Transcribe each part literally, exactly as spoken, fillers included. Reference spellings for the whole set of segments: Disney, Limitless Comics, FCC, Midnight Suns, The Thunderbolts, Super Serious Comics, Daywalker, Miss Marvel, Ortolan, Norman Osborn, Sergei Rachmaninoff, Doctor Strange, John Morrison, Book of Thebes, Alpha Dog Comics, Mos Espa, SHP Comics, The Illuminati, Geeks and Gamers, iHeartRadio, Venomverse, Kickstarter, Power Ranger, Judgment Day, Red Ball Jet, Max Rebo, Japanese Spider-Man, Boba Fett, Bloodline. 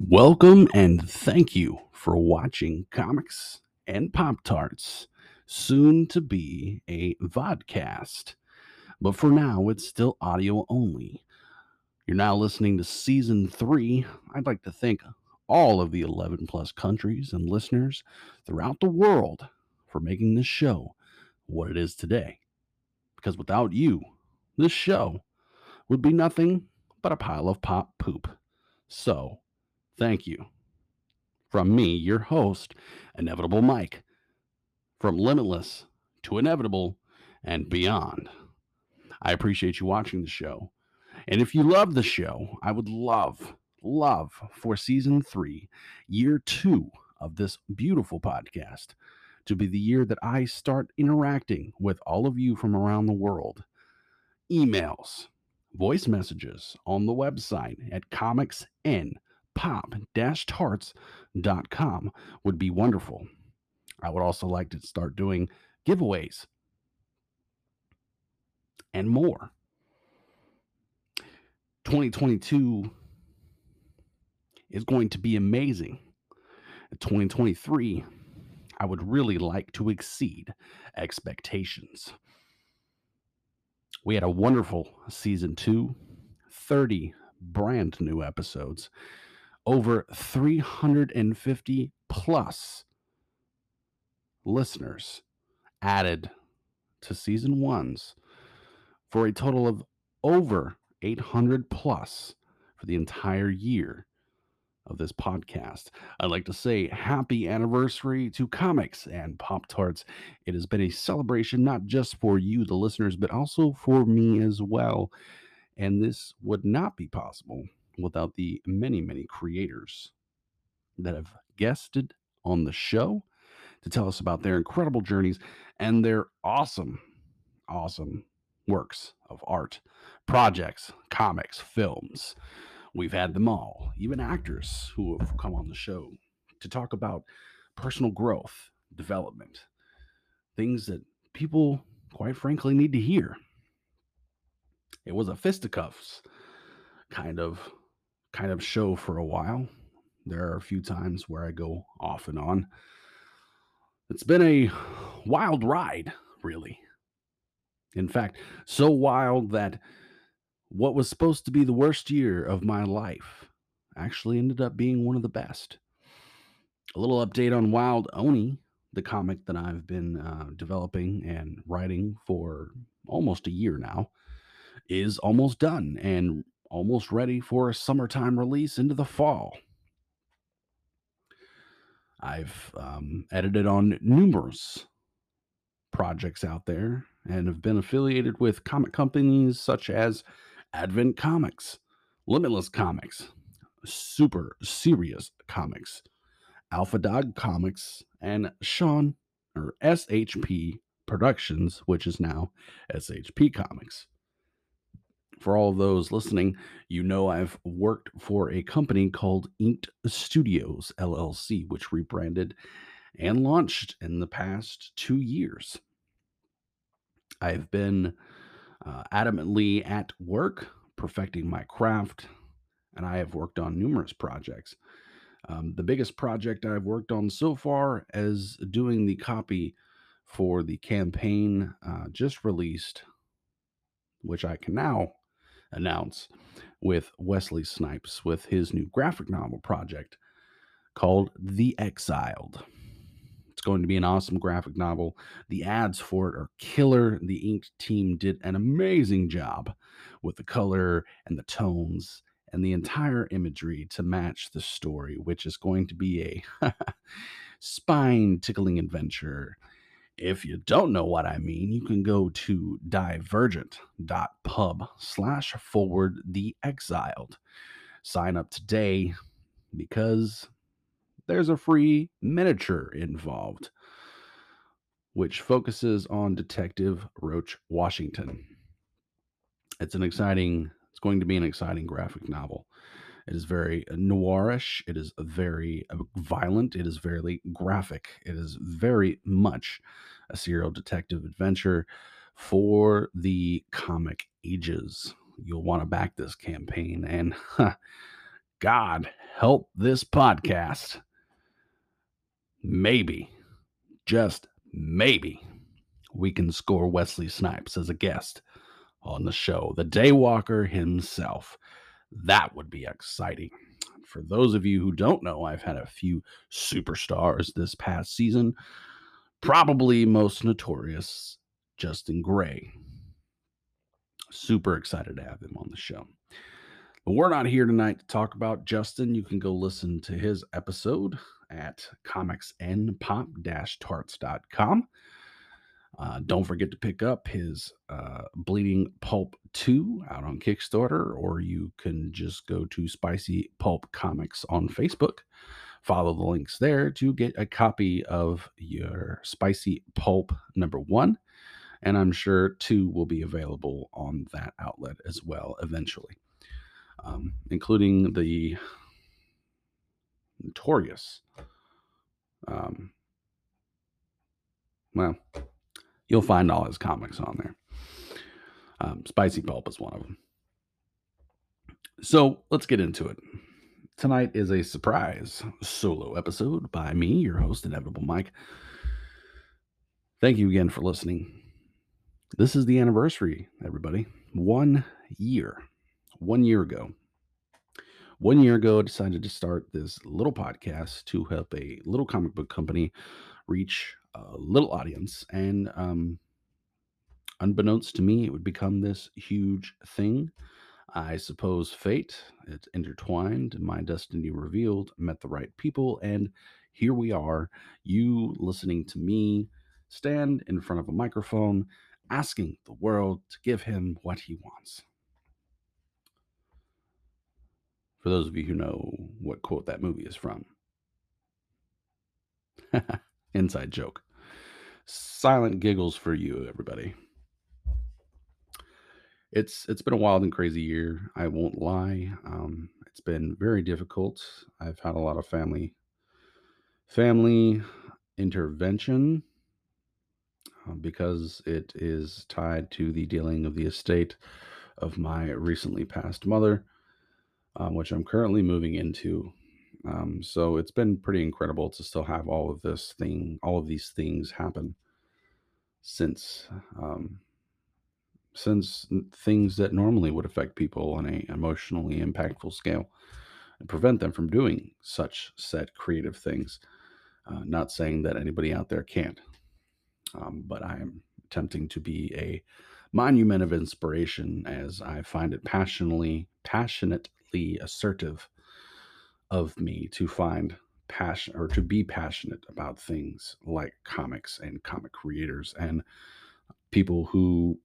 Welcome and thank you for watching Comics and Pop-Tarts, soon to be a vodcast, but for now it's still audio only. You're now listening to Season three. I'd like to thank all of the eleven plus countries and listeners throughout the world for making this show what it is today, because without you, this show would be nothing but a pile of pop poop. So, thank you. From me, your host, Inevitable Mike. From Limitless to Inevitable and beyond. I appreciate you watching the show. And if you love the show, I would love, love for Season three, Year two of this beautiful podcast to be the year that I start interacting with all of you from around the world. Emails, voice messages on the website at comics and pop tarts dot com would be wonderful. I would also like to start doing giveaways and more. twenty twenty-two is going to be amazing. twenty twenty-three, I would really like to exceed expectations. We had a wonderful Season two, thirty brand new episodes, over three hundred fifty plus listeners added to Season one's for a total of over eight hundred plus for the entire year of this podcast. I'd like to say happy anniversary to Comics and Pop-Tarts. It has been a celebration not just for you, the listeners, but also for me as well. And this would not be possible without the many, many creators that have guested on the show to tell us about their incredible journeys and their awesome, awesome works of art, projects, comics, films. We've had them all, even actors who have come on the show to talk about personal growth, development, things that people, quite frankly, need to hear. It was a fisticuffs kind of kind of show for a while. There are a few times where I go off and on. It's been a wild ride, really. In fact, so wild that what was supposed to be the worst year of my life actually ended up being one of the best. A little update on Wild Oni, the comic that I've been uh, developing and writing for almost a year now, is almost done and almost ready for a summertime release into the fall. I've um, edited on numerous projects out there and have been affiliated with comic companies such as Advent Comics, Limitless Comics, Super Serious Comics, Alpha Dog Comics, and Sean or S H P Productions, which is now S H P Comics. For all of those listening, you know I've worked for a company called Inked Studios, L L C, which rebranded and launched in the past two years. I've been uh, adamantly at work, perfecting my craft, and I have worked on numerous projects. Um, the biggest project I've worked on so far is doing the copy for the campaign uh, just released, which I can now announce, with Wesley Snipes with his new graphic novel project called The Exiled. It's going to be an awesome graphic novel. The ads for it are killer. The Inked team did an amazing job with the color and the tones and the entire imagery to match the story, which is going to be a spine-tickling adventure. If you don't know what I mean, you can go to divergent.pub slash forward the exiled. Sign up today because there's a free miniature involved, which focuses on Detective Roach Washington. It's an exciting, it's going to be an exciting graphic novel. It is very noirish. It is very violent. It is very graphic. It is very much a serial detective adventure for the comic ages. You'll want to back this campaign, and huh, God help this podcast. Maybe, just maybe, we can score Wesley Snipes as a guest on the show. The Daywalker himself. That would be exciting. For those of you who don't know, I've had a few superstars this past season. Probably most notorious, Justin Gray. Super excited to have him on the show. But we're not here tonight to talk about Justin. You can go listen to his episode at comics and pop tarts dot com. Uh, don't forget to pick up his uh, Bleeding Pulp two out on Kickstarter, or you can just go to Spicy Pulp Comics on Facebook. Follow the links there to get a copy of your Spicy Pulp number one. And I'm sure two will be available on that outlet as well eventually, um, including the notorious. Um, well, you'll find all his comics on there. Um, Spicy Pulp is one of them. So let's get into it. Tonight is a surprise solo episode by me, your host, Inevitable Mike. Thank you again for listening. This is the anniversary, everybody. One year. One year ago. One year ago, I decided to start this little podcast to help a little comic book company reach a little audience. And um, unbeknownst to me, it would become this huge thing. I suppose fate, it's intertwined, my destiny revealed, met the right people, and here we are, you listening to me stand in front of a microphone, asking the world to give him what he wants. For those of you who know what quote that movie is from. Inside joke. Silent giggles for you, everybody. It's it's been a wild and crazy year. I won't lie. Um, it's been very difficult. I've had a lot of family family intervention uh, because it is tied to the dealing of the estate of my recently passed mother, um, which I'm currently moving into. Um, so it's been pretty incredible to still have all of this thing, all of these things happen since. Um, since things that normally would affect people on an emotionally impactful scale and prevent them from doing such said creative things. Uh, not saying that anybody out there can't, um, but I am attempting to be a monument of inspiration as I find it passionately, passionately assertive of me to find passion or to be passionate about things like comics and comic creators and people who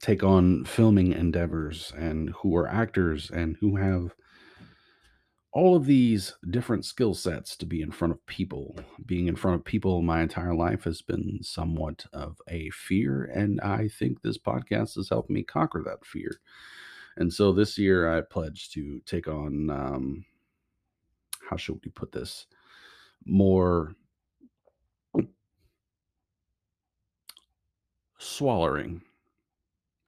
take on filming endeavors and who are actors and who have all of these different skill sets to be in front of people. Being in front of people my entire life has been somewhat of a fear, and I think this podcast has helped me conquer that fear. And so this year I pledged to take on, um, how should we put this, more swallowing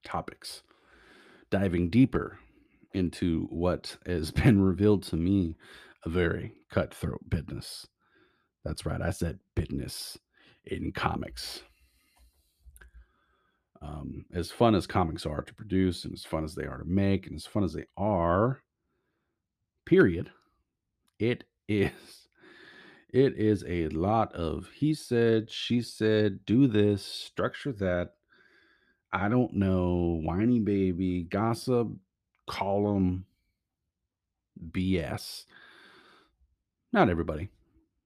topics, diving deeper into what has been revealed to me a very cutthroat business. That's right, I said business in comics. Um, as fun as comics are to produce, and as fun as they are to make, and as fun as they are, period, it is. It is a lot of he said, she said, do this, structure that, I don't know, whiny baby, gossip, column, B S. Not everybody.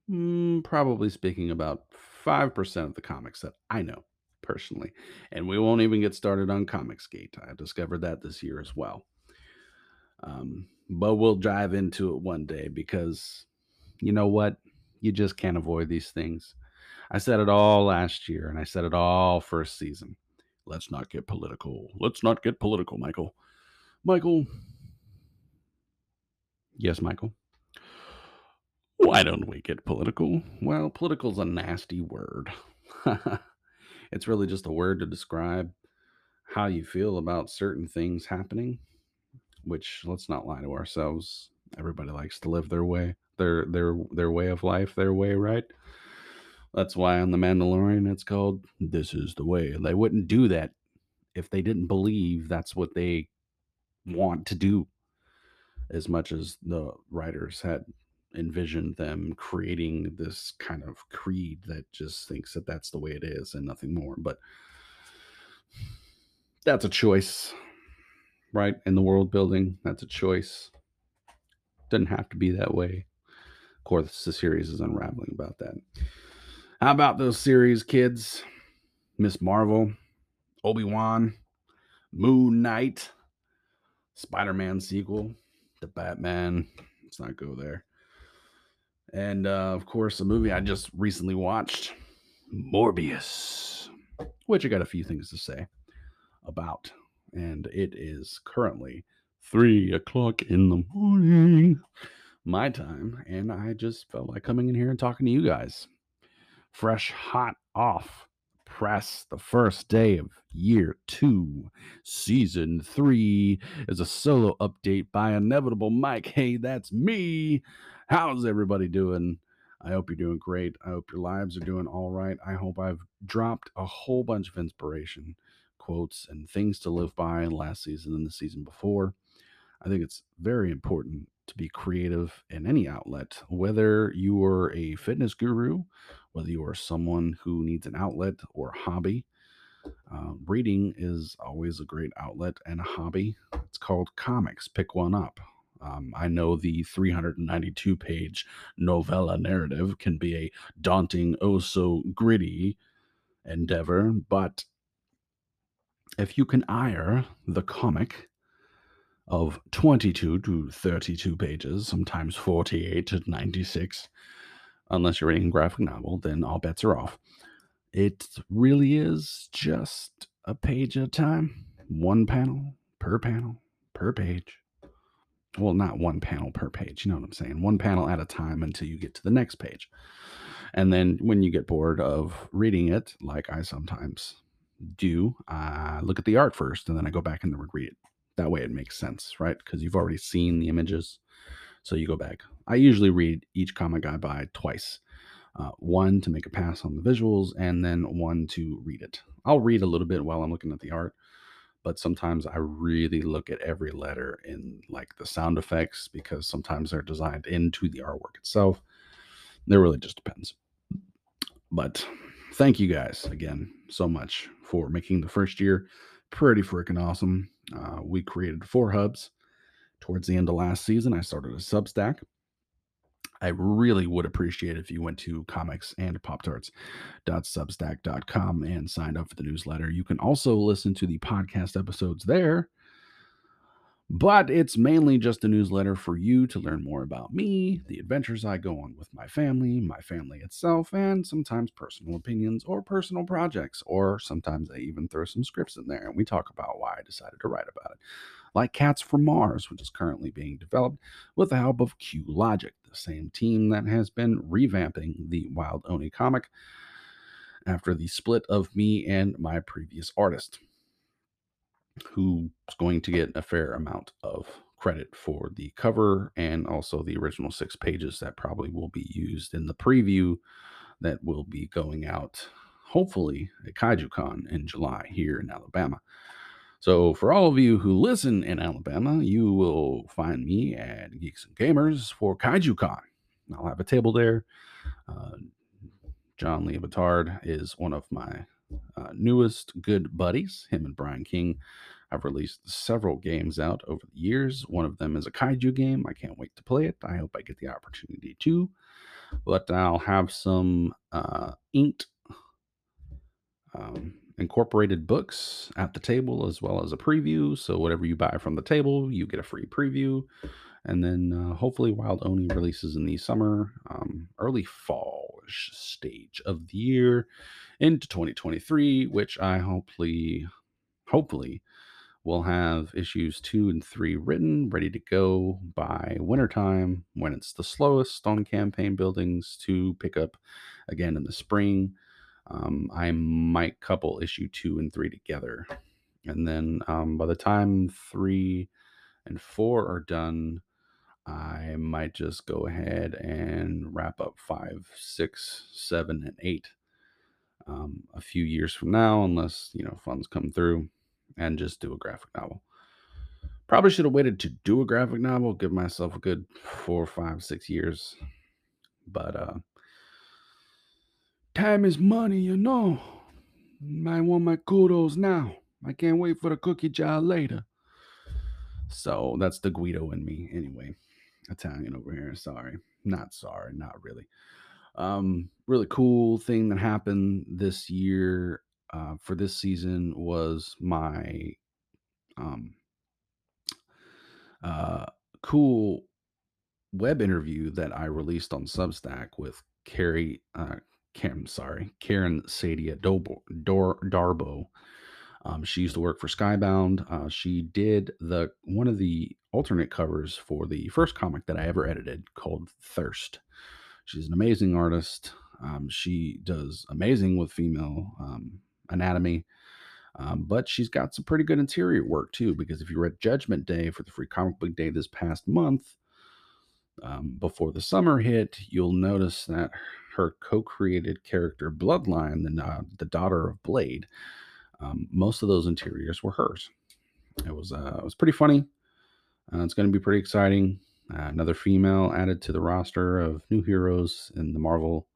Mm, probably speaking about five percent of the comics that I know personally. And we won't even get started on Comicsgate. I discovered that this year as well. Um, but we'll dive into it one day because you know what? You just can't avoid these things. I said it all last year and I said it all first season. Let's not get political. Let's not get political, Michael. Michael. Yes, Michael. Why don't we get political? Well, political's a nasty word. It's really just a word to describe how you feel about certain things happening, which, let's not lie to ourselves, everybody likes to live their way, their their their way of life, their way, right? That's why on The Mandalorian it's called This Is the Way. They wouldn't do that if they didn't believe that's what they want to do, as much as the writers had envisioned them creating this kind of creed that just thinks that that's the way it is and nothing more. But that's a choice, right? In the world building, that's a choice. Doesn't have to be that way. Of course, the series is unraveling about that. How about those series, kids? Miss Marvel, Obi-Wan, Moon Knight, Spider-Man sequel, The Batman. Let's not go there. And, uh, of course, a movie I just recently watched, Morbius, which I got a few things to say about. And it is currently three o'clock in the morning, my time. And I just felt like coming in here and talking to you guys. Fresh, hot off press, the first day of year two, season three, is a solo update by Inevitable Mike. Hey, that's me. How's everybody doing? I hope you're doing great. I hope your lives are doing all right. I hope I've dropped a whole bunch of inspiration, quotes, and things to live by last season and the season before. I think it's very important to be creative in any outlet, whether you are a fitness guru, whether you are someone who needs an outlet or hobby. Uh, reading is always a great outlet and a hobby. It's called comics. Pick one up. Um, I know the three hundred ninety-two page novella narrative can be a daunting, oh so gritty endeavor, but if you can ire the comic of twenty-two to thirty-two pages, sometimes forty-eight to ninety-six, unless you're reading a graphic novel, then all bets are off. It really is just a page at a time, one panel per panel per page. Well, not one panel per page, you know what I'm saying? One panel at a time until you get to the next page. And then when you get bored of reading it, like I sometimes do, I look at the art first, and then I go back and read it. That way it makes sense, right? Because you've already seen the images, so you go back. I usually read each comic I buy twice. Uh, one to make a pass on the visuals, and then one to read it. I'll read a little bit while I'm looking at the art, but sometimes I really look at every letter in, like, the sound effects, because sometimes they're designed into the artwork itself. It really just depends. But thank you guys again so much for making the first year pretty freaking awesome. Uh, we created four hubs. Towards the end of last season, I started a Substack. I really would appreciate it if you went to comics and pop tarts dot substack dot com and signed up for the newsletter. You can also listen to the podcast episodes there, but it's mainly just a newsletter for you to learn more about me, the adventures I go on with my family, my family itself, and sometimes personal opinions or personal projects, or sometimes I even throw some scripts in there and we talk about why I decided to write about it. Like Cats from Mars, which is currently being developed with the help of Q Logic, the same team that has been revamping the Wild Oni comic after the split of me and my previous artist, who's going to get a fair amount of credit for the cover and also the original six pages that probably will be used in the preview that will be going out, hopefully, at KaijuCon in July here in Alabama. So for all of you who listen in Alabama, you will find me at Geeks and Gamers for KaijuCon. I'll have a table there. Uh, John Lee Batard is one of my uh, newest good buddies. Him and Brian King have released several games out over the years. One of them is a kaiju game. I can't wait to play it. I hope I get the opportunity to. But I'll have some uh, inked... Um, incorporated books at the table, as well as a preview. So whatever you buy from the table, you get a free preview. And then uh, hopefully Wild Oni releases in the summer, um, early fall-ish stage of the year into twenty twenty-three, which I hopefully, hopefully will have issues two and three written, ready to go by wintertime when it's the slowest on campaign buildings to pick up again in the spring. Um, I might couple issue two and three together. And then um, by the time three and four are done, I might just go ahead and wrap up five, six, seven, and eight um, a few years from now, unless, you know, funds come through, and just do a graphic novel. Probably should have waited to do a graphic novel, give myself a good four, five, six years. But uh, time is money, you know. I want my kudos now. I can't wait for the cookie jar later. So that's the Guido in me anyway. Italian over here. Sorry. Not sorry. Not really. Um, really cool thing that happened this year uh, for this season was my um, uh, cool web interview that I released on Substack with Carrie, uh, Cam, sorry, Karen Sadia Dobo, Dor, Darbo. Um, she used to work for Skybound. Uh, she did the one of the alternate covers for the first comic that I ever edited called Thirst. She's an amazing artist. Um, she does amazing with female um, anatomy, um, but she's got some pretty good interior work too, because if you read Judgment Day for the Free Comic Book Day this past month, um, before the summer hit, you'll notice that her co-created character Bloodline, the, uh, the daughter of Blade, Um, most of those interiors were hers. It was uh, it was pretty funny. Uh, it's going to be pretty exciting. Uh, another female added to the roster of new heroes in the Marvel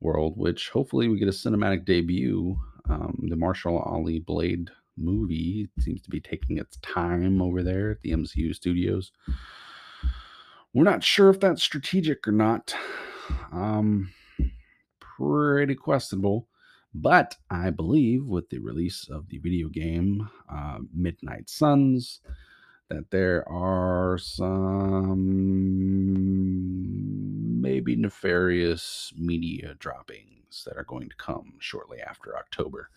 world, which hopefully we get a cinematic debut. Um, the Marshall Ali Blade movie seems to be taking its time over there at the M C U studios. We're not sure if that's strategic or not. Um, pretty questionable. But I believe with the release of the video game uh, Midnight Suns that there are some maybe nefarious media droppings that are going to come shortly after October.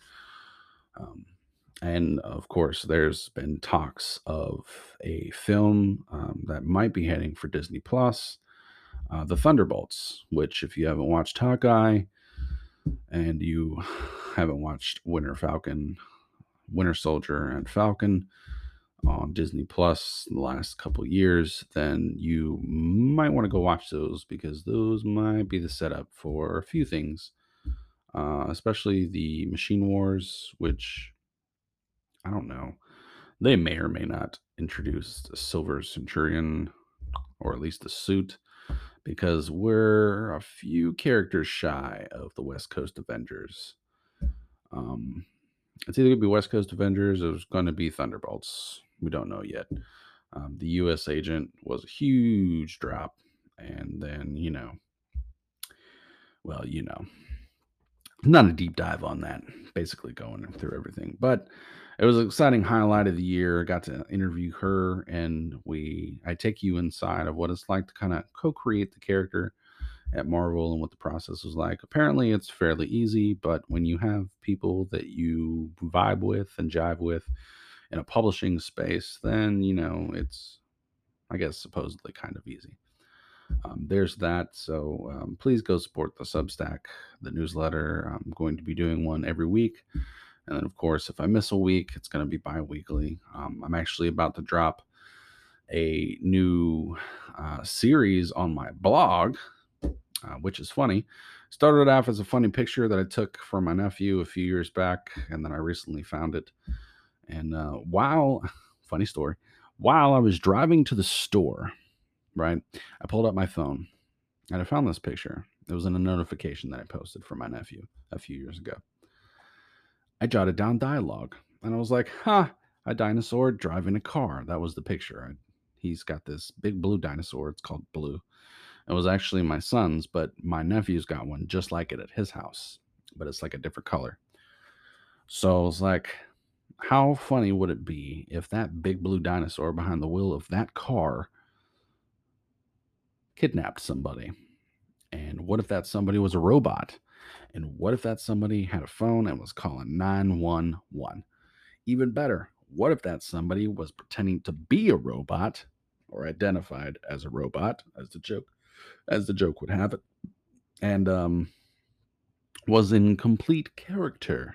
Um, and of course, there's been talks of a film um, that might be heading for Disney Plus, uh, The Thunderbolts, which if you haven't watched Hawkeye, and you haven't watched Winter Falcon, Winter Soldier, and Falcon on Disney Plus the last couple years, then you might want to go watch those, because those might be the setup for a few things, uh, especially the Machine Wars, which I don't know. They may or may not introduce the Silver Centurion, or at least the suit, because we're a few characters shy of the West Coast Avengers. Um, it's either going to be West Coast Avengers or it's going to be Thunderbolts. We don't know yet. Um, the U S agent was a huge drop. And then, you know, well, you know, not a deep dive on that. Basically going through everything. But it was an exciting highlight of the year. I got to interview her, and we I take you inside of what it's like to kind of co-create the character at Marvel and what the process was like. Apparently, it's fairly easy, but when you have people that you vibe with and jive with in a publishing space, then, you know, it's, I guess, supposedly kind of easy. Um, there's that. So um, please go support the Substack, the newsletter. I'm going to be doing one every week. And then, of course, if I miss a week, it's going to be bi-weekly. Um, I'm actually about to drop a new uh, series on my blog, uh, which is funny. Started off as a funny picture that I took for my nephew a few years back, and then I recently found it. And uh, while, funny story, while I was driving to the store, right, I pulled up my phone, and I found this picture. It was in a notification that I posted for my nephew a few years ago. I jotted down dialogue, and I was like, ha, a dinosaur driving a car. That was the picture. I, he's got this big blue dinosaur. It's called Blue. It was actually my son's, but my nephew's got one just like it at his house, but it's like a different color. So I was like, how funny would it be if that big blue dinosaur behind the wheel of that car kidnapped somebody? And what if that somebody was a robot? And what if that somebody had a phone and was calling nine one one? Even better, what if that somebody was pretending to be a robot, or identified as a robot, as the joke, as the joke would have it? And um, was in complete character.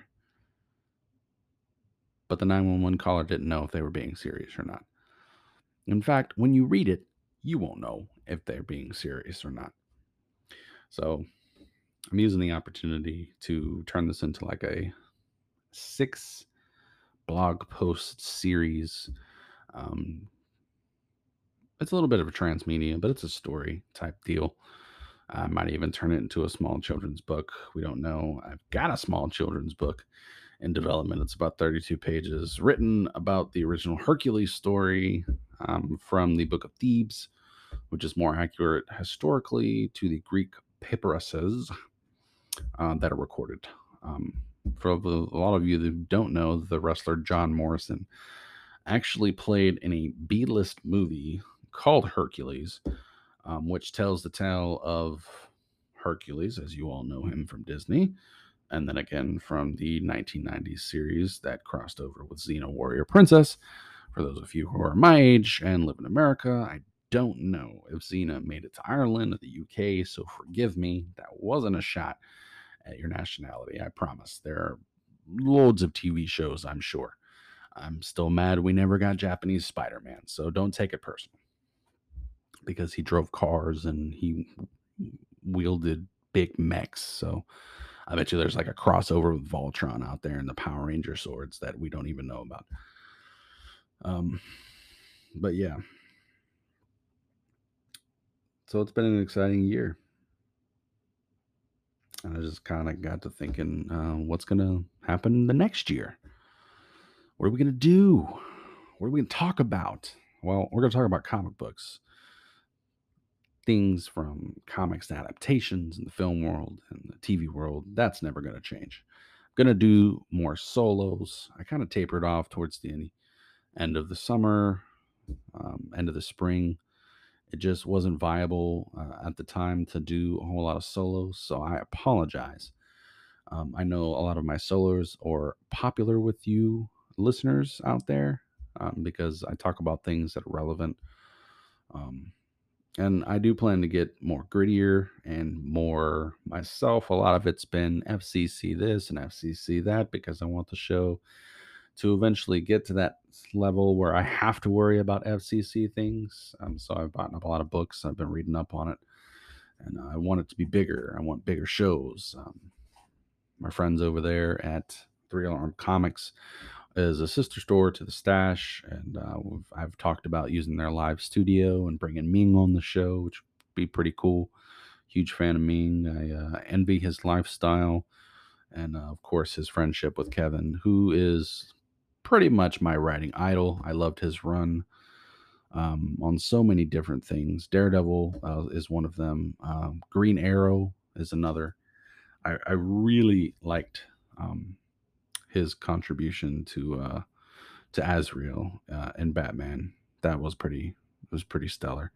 But the nine one one caller didn't know if they were being serious or not. In fact, when you read it, you won't know if they're being serious or not. So I'm using the opportunity to turn this into like a six blog post series. Um, it's a little bit of a transmedia, but it's a story type deal. I might even turn it into a small children's book. We don't know. I've got a small children's book in development. It's about thirty-two pages, written about the original Hercules story um, from the Book of Thebes, which is more accurate historically to the Greek papyruses uh, that are recorded. Um, for a lot of you that don't know, the wrestler John Morrison actually played in a B-list movie called Hercules, um, which tells the tale of Hercules, as you all know him from Disney, and then again from the nineteen nineties series that crossed over with Xena Warrior Princess. For those of you who are my age and live in America, I don't know if Xena made it to Ireland or the U K, so forgive me. That wasn't a shot at your nationality, I promise. There are loads of T V shows, I'm sure. I'm still mad we never got Japanese Spider-Man, so don't take it personal. Because he drove cars and he wielded big mechs, so I bet you there's like a crossover with Voltron out there and the Power Ranger swords that we don't even know about. Um, but yeah. So it's been an exciting year. And I just kind of got to thinking, uh, what's going to happen the next year? What are we going to do? What are we going to talk about? Well, we're going to talk about comic books. Things from comics to adaptations in the film world and the T V world, that's never going to change. I'm going to do more solos. I kind of tapered off towards the end of the summer, um, end of the spring. It just wasn't viable uh, at the time to do a whole lot of solos, so I apologize. Um, I know a lot of my solos are popular with you listeners out there um, because I talk about things that are relevant. Um And I do plan to get more grittier and more myself. A lot of it's been F C C this and F C C that because I want the show to eventually get to that level where I have to worry about F C C things. Um, so I've bought up a lot of books. I've been reading up on it. And I want it to be bigger. I want bigger shows. Um, my friends over there at Three Alarm Comics is a sister store to the Stash, and uh, we've, I've talked about using their live studio and bringing Ming on the show, which would be pretty cool. Huge fan of Ming. I uh, envy his lifestyle, and uh, of course his friendship with Kevin, who is pretty much my writing idol. I loved his run um, on so many different things. Daredevil uh, is one of them. Um, Green Arrow is another. I, I really liked um, his contribution to uh, to Azrael uh, and Batman. That was pretty was pretty stellar.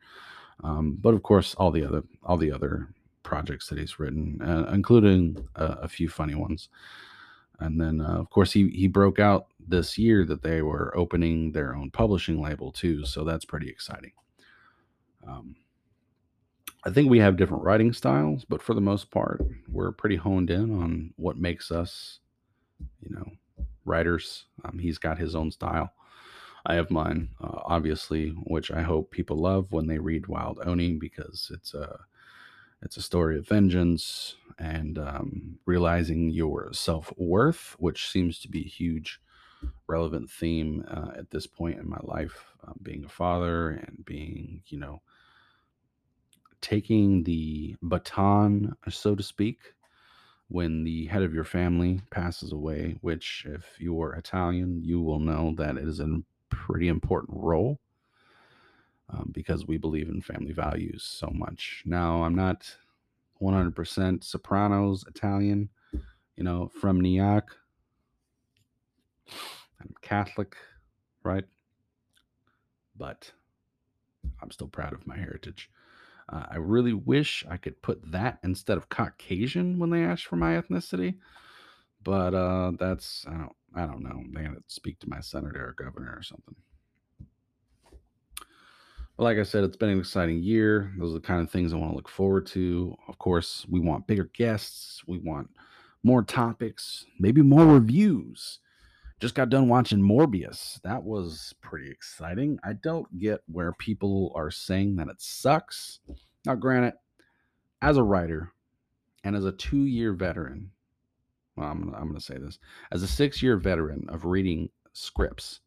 Um, but of course, all the other all the other projects that he's written, uh, including uh, a few funny ones. And then, uh, of course, he he broke out this year that they were opening their own publishing label too. So that's pretty exciting. Um, I think we have different writing styles, but for the most part, we're pretty honed in on what makes us, you know, writers. Um, he's got his own style. I have mine, uh, obviously, which I hope people love when they read Wild Oni, because it's a it's a story of vengeance and um, realizing your self-worth, which seems to be a huge relevant theme uh, at this point in my life, uh, being a father and being, you know, taking the baton, so to speak, when the head of your family passes away, which if you are Italian, you will know that it is a pretty important role um, because we believe in family values so much. Now, I'm not one hundred percent Sopranos Italian, you know, from New York. I'm Catholic, right? But I'm still proud of my heritage. Uh, I really wish I could put that instead of Caucasian when they ask for my ethnicity, but uh, that's, I don't, I don't know. They had to speak to my senator or governor or something. But like I said, it's been an exciting year. Those are the kind of things I want to look forward to. Of course, we want bigger guests. We want more topics, maybe more reviews. Just got done watching Morbius. That was pretty exciting. I don't get where people are saying that it sucks. Now, granted, as a writer and as a two-year veteran, well, I'm gonna, I'm gonna say this, as a six-year veteran of reading scripts,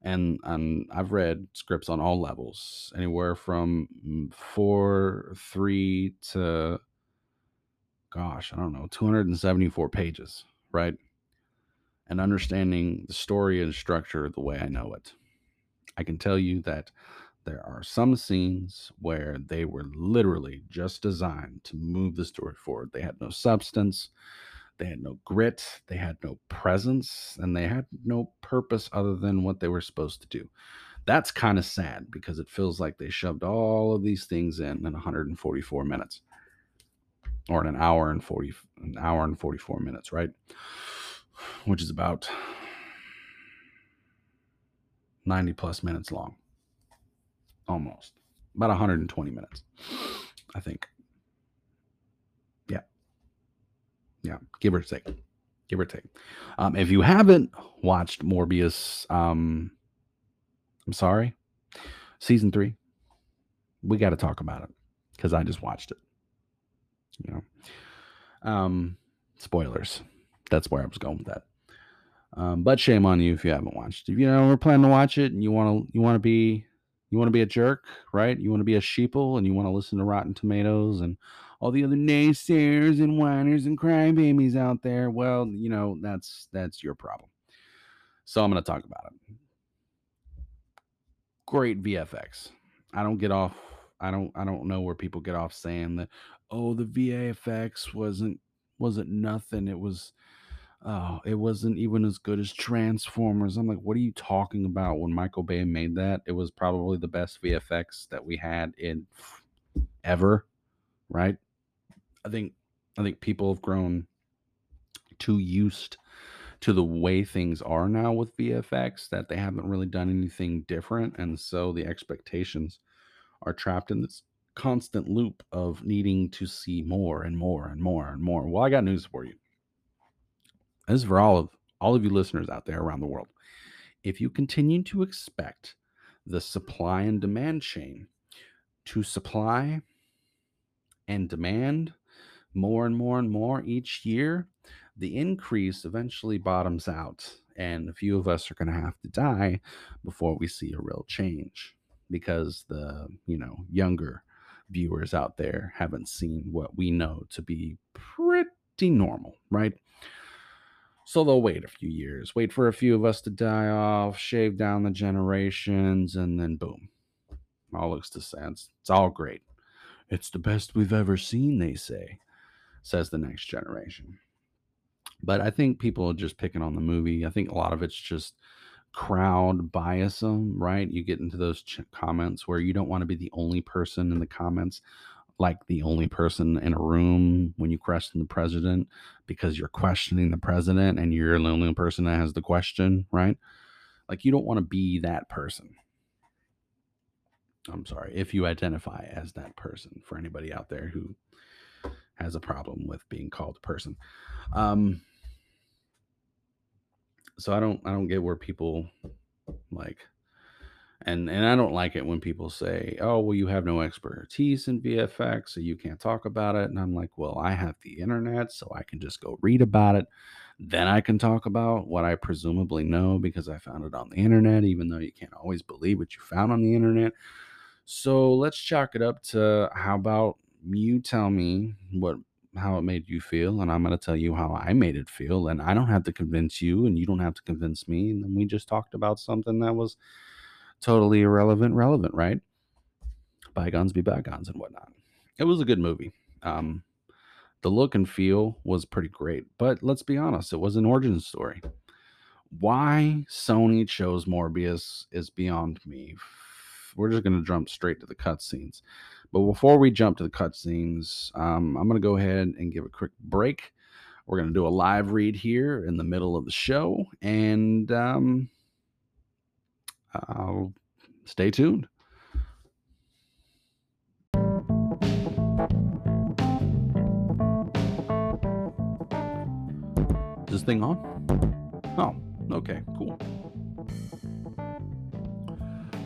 and um, I've read scripts on all levels, anywhere from four, three to, gosh, I don't know, two hundred seventy-four pages, right? And understanding the story and structure the way I know it. I can tell you that there are some scenes where they were literally just designed to move the story forward. They had no substance, they had no grit, they had no presence, and they had no purpose other than what they were supposed to do. That's kind of sad because it feels like they shoved all of these things in in one hundred forty-four minutes, or in an hour and forty, an hour and forty-four minutes, right? Which is about ninety plus minutes long, almost about one hundred twenty minutes, I think. Yeah. Yeah. Give or take, give or take. Um, if you haven't watched Morbius, um, I'm sorry, season three, we got to talk about it because I just watched it, you know, um, spoilers. That's where I was going with that. Um, but shame on you if you haven't watched. If you know we're planning to watch it, and you want to, you want to be, you want to be a jerk, right? You want to be a sheeple, and you want to listen to Rotten Tomatoes and all the other naysayers and whiners and crybabies out there. Well, you know that's that's your problem. So I'm going to talk about it. Great V F X. I don't get off. I don't. I don't know where people get off saying that. Oh, the V F X wasn't wasn't nothing. It was. Oh, it wasn't even as good as Transformers. I'm like, what are you talking about? When Michael Bay made that, it was probably the best V F X that we had in ever, right? I think I think people have grown too used to the way things are now with V F X that they haven't really done anything different, and so the expectations are trapped in this constant loop of needing to see more and more and more and more. Well, I got news for you. This is for all of all of you listeners out there around the world. If you continue to expect the supply and demand chain to supply and demand more and more and more each year, the increase eventually bottoms out, and a few of us are going to have to die before we see a real change because the, you know, younger viewers out there haven't seen what we know to be pretty normal, right? So they'll wait a few years, wait for a few of us to die off, shave down the generations, and then boom. All looks to sense. It's all great. It's the best we've ever seen, they say, says the next generation. But I think people are just picking on the movie. I think a lot of it's just crowd biasm, right? You get into those ch- comments where you don't want to be the only person in the comments, like the only person in a room when you question the president, because you're questioning the president and you're the only person that has the question, right? Like, you don't want to be that person. I'm sorry, if you identify as that person, for anybody out there who has a problem with being called a person. Um, so I don't, I don't get where people like, And and I don't like it when people say, oh, well, you have no expertise in V F X, so you can't talk about it. And I'm like, well, I have the internet, so I can just go read about it. Then I can talk about what I presumably know because I found it on the internet, even though you can't always believe what you found on the internet. So let's chalk it up to, how about you tell me what how it made you feel, and I'm going to tell you how I made it feel. And I don't have to convince you, and you don't have to convince me. And then we just talked about something that was totally irrelevant, relevant, right? Bygones be bygones and whatnot. It was a good movie. Um, the look and feel was pretty great, but let's be honest, it was an origin story. Why Sony chose Morbius is beyond me. We're just going to jump straight to the cutscenes. But before we jump to the cutscenes, um, I'm going to go ahead and give a quick break. We're going to do a live read here in the middle of the show, and um, Uh, stay tuned. this thing on? Oh, okay, cool.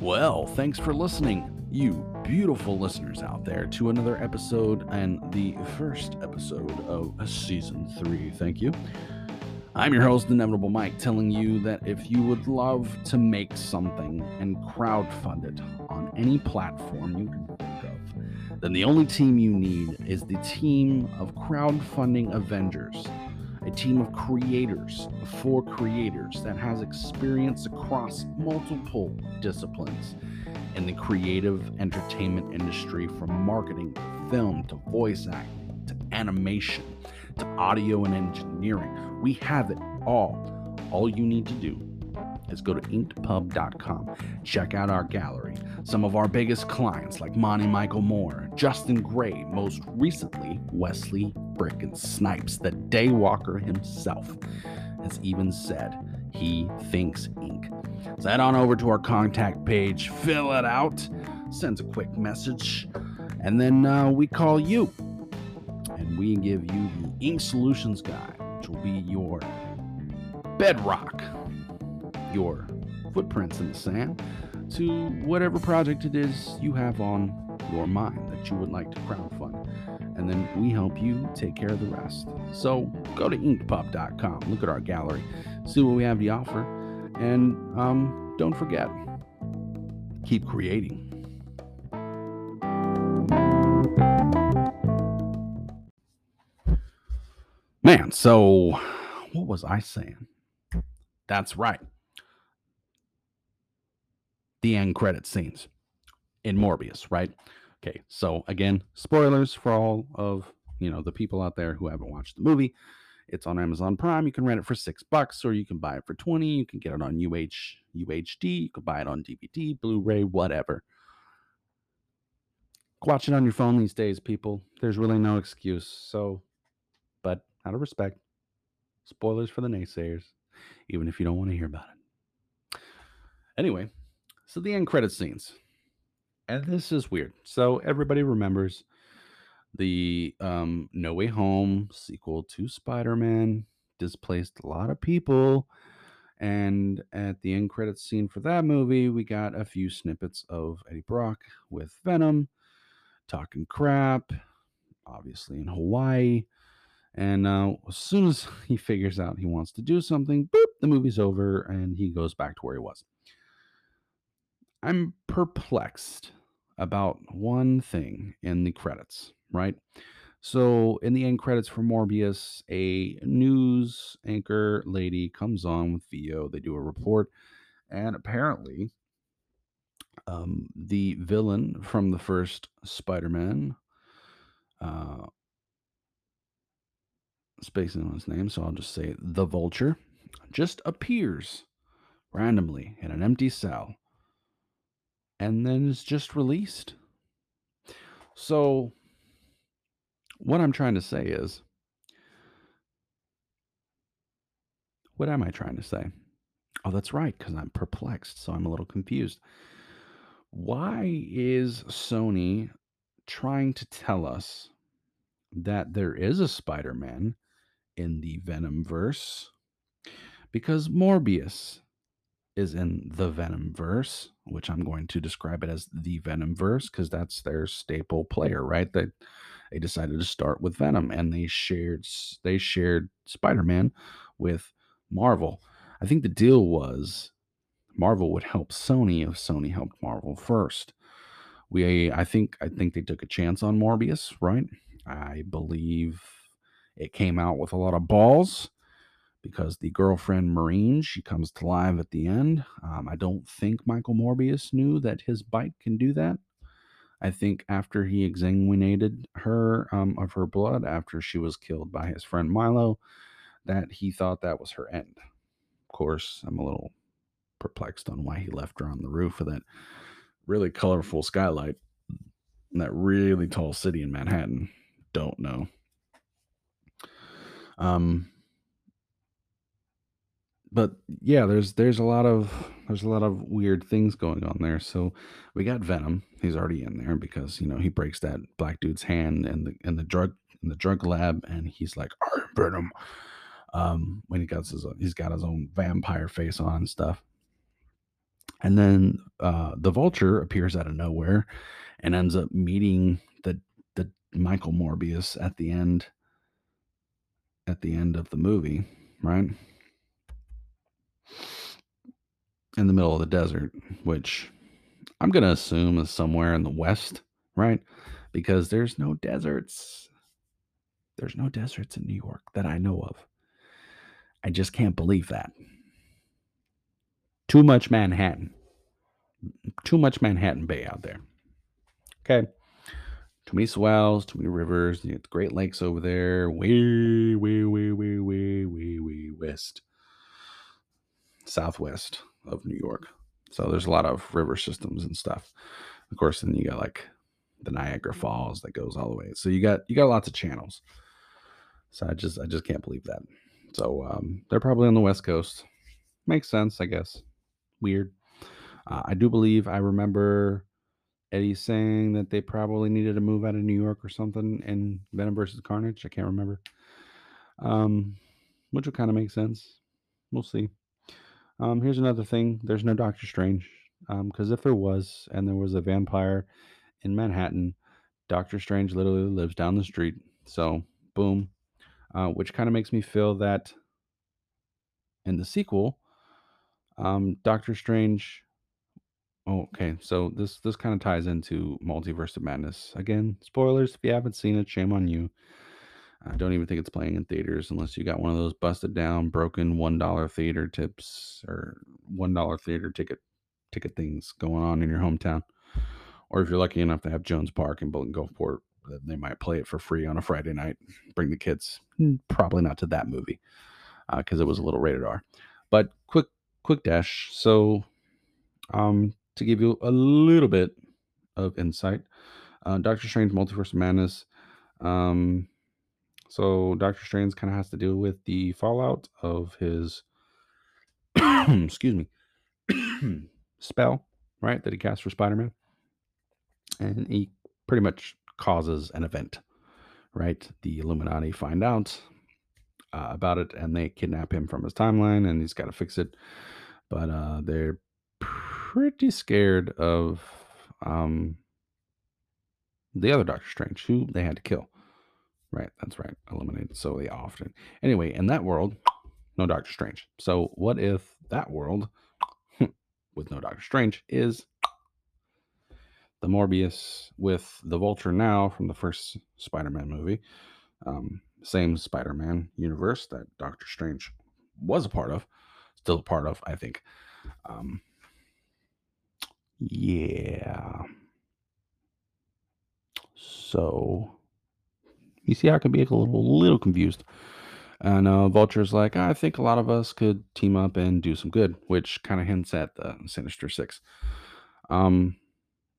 Well, thanks for listening, you beautiful listeners out there, to another episode and the first episode of season three. Thank you. I'm your host, Inevitable Mike, telling you that if you would love to make something and crowdfund it on any platform you can think of, then the only team you need is the team of crowdfunding Avengers. A team of creators, for creators, that has experience across multiple disciplines in the creative entertainment industry, from marketing to film to voice acting to animation to audio and engineering. We have it all. All you need to do is go to inked pub dot com, check out our gallery, some of our biggest clients like Monty Michael Moore, Justin Gray, most recently Wesley Brick and Snipes, the Daywalker himself, has even said he thinks ink. So head on over to our contact page, fill it out, send a quick message, and then uh, we call you, and we give you the Ink Solutions Guide, which will be your bedrock, your footprints in the sand, to whatever project it is you have on your mind that you would like to crowdfund. And then we help you take care of the rest. So go to inked pub dot com, look at our gallery, see what we have to offer, and um, don't forget, keep creating. Man, so what was I saying? That's right. The end credit scenes in Morbius, right? Okay, so again, spoilers for all of, you know, the people out there who haven't watched the movie. It's on Amazon Prime. You can rent it for six bucks, or you can buy it for twenty. You can get it on U H D. You can buy it on D V D, Blu-ray, whatever. Watch it on your phone these days, people. There's really no excuse. So, but out of respect, spoilers for the naysayers, even if you don't want to hear about it. Anyway, so the end credit scenes. And this is weird. So everybody remembers the um, No Way Home sequel to Spider-Man displaced a lot of people. And at the end credits scene for that movie, we got a few snippets of Eddie Brock with Venom talking crap, obviously in Hawaii. And uh, as soon as he figures out he wants to do something, boop, the movie's over and he goes back to where he was. I'm perplexed about one thing in the credits, right? So in the end credits for Morbius, a news anchor lady comes on with Theo. They do a report, and apparently um, the villain from the first Spider-Man, uh, spacing on his name, so I'll just say The Vulture, just appears randomly in an empty cell, and then it's just released. So what I'm trying to say is, what am I trying to say? Oh, that's right, because I'm perplexed, so I'm a little confused. Why is Sony trying to tell us that there is a Spider-Man in the Venomverse? Because Morbius is in the Venomverse, which I'm going to describe it as the Venomverse because that's their staple player, right? That they, they decided to start with Venom, and they shared they shared Spider-Man with Marvel. I think the deal was Marvel would help Sony if Sony helped Marvel first. We I think I think they took a chance on Morbius, right? I believe it came out with a lot of balls, because the girlfriend Marine, she comes to life at the end. Um, I don't think Michael Morbius knew that his bite can do that. I think after he exsanguinated her um, of her blood after she was killed by his friend Milo, that he thought that was her end. Of course, I'm a little perplexed on why he left her on the roof of that really colorful skylight in that really tall city in Manhattan. Don't know. Um... But yeah, there's there's a lot of there's a lot of weird things going on there. So we got Venom. He's already in there because, you know, he breaks that black dude's hand in the in the drug in the drug lab, and he's like, "I'm Venom. um, when he got his own, he's got his own vampire face on and stuff. And then uh, the Vulture appears out of nowhere and ends up meeting the the Michael Morbius at the end at the end of the movie, right? In the middle of the desert, which I'm going to assume is somewhere in the West, right? Because there's no deserts. There's no deserts in New York that I know of. I just can't believe that. Too much Manhattan. Too much Manhattan Bay out there. Okay. Too many swells, too many rivers. You know, the Great Lakes over there. Way, way, way, way, way, way, way west. Southwest of New York. So there's a lot of river systems and stuff. Of course, then you got like the Niagara Falls that goes all the way. So you got you got lots of channels. So I just I just can't believe that. So um, they're probably on the West Coast. Makes sense, I guess. Weird. Uh, I do believe I remember Eddie saying that they probably needed to move out of New York or something in Venom versus Carnage. I can't remember. Um, which would kind of make sense. We'll see. Um, here's another thing. There's no Doctor Strange. Because um, if there was, and there was a vampire in Manhattan, Doctor Strange literally lives down the street. So, boom. Uh, which kind of makes me feel that in the sequel, um, Doctor Strange... Oh, okay, so this, this kind of ties into Multiverse of Madness. Again, spoilers. If you haven't seen it, shame on you. I don't even think it's playing in theaters unless you got one of those busted down, broken one dollar theater tips or one dollar theater ticket ticket things going on in your hometown. Or if you're lucky enough to have Jones Park and Bolton Gulfport, they might play it for free on a Friday night. Bring the kids. Probably not to that movie because uh, it was a little rated R. But quick, quick dash. So um, to give you a little bit of insight, uh, Doctor Strange, Multiverse of Madness, um, so Doctor Strange kind of has to deal with the fallout of his, excuse me, spell, right, that he cast for Spider-Man. And he pretty much causes an event, right? The Illuminati find out uh, about it, and they kidnap him from his timeline, and he's got to fix it. But uh, they're pretty scared of um, the other Doctor Strange, who they had to kill. Right, that's right. Eliminated so often. Anyway, in that world, no Doctor Strange. So what if that world with no Doctor Strange is the Morbius with the Vulture now from the first Spider-Man movie. Um, same Spider-Man universe that Doctor Strange was a part of. Still a part of, I think. Um, yeah. So... You see how I can be a little, little confused. And uh, Vulture's like, I think a lot of us could team up and do some good, which kind of hints at the Sinister Six. Um,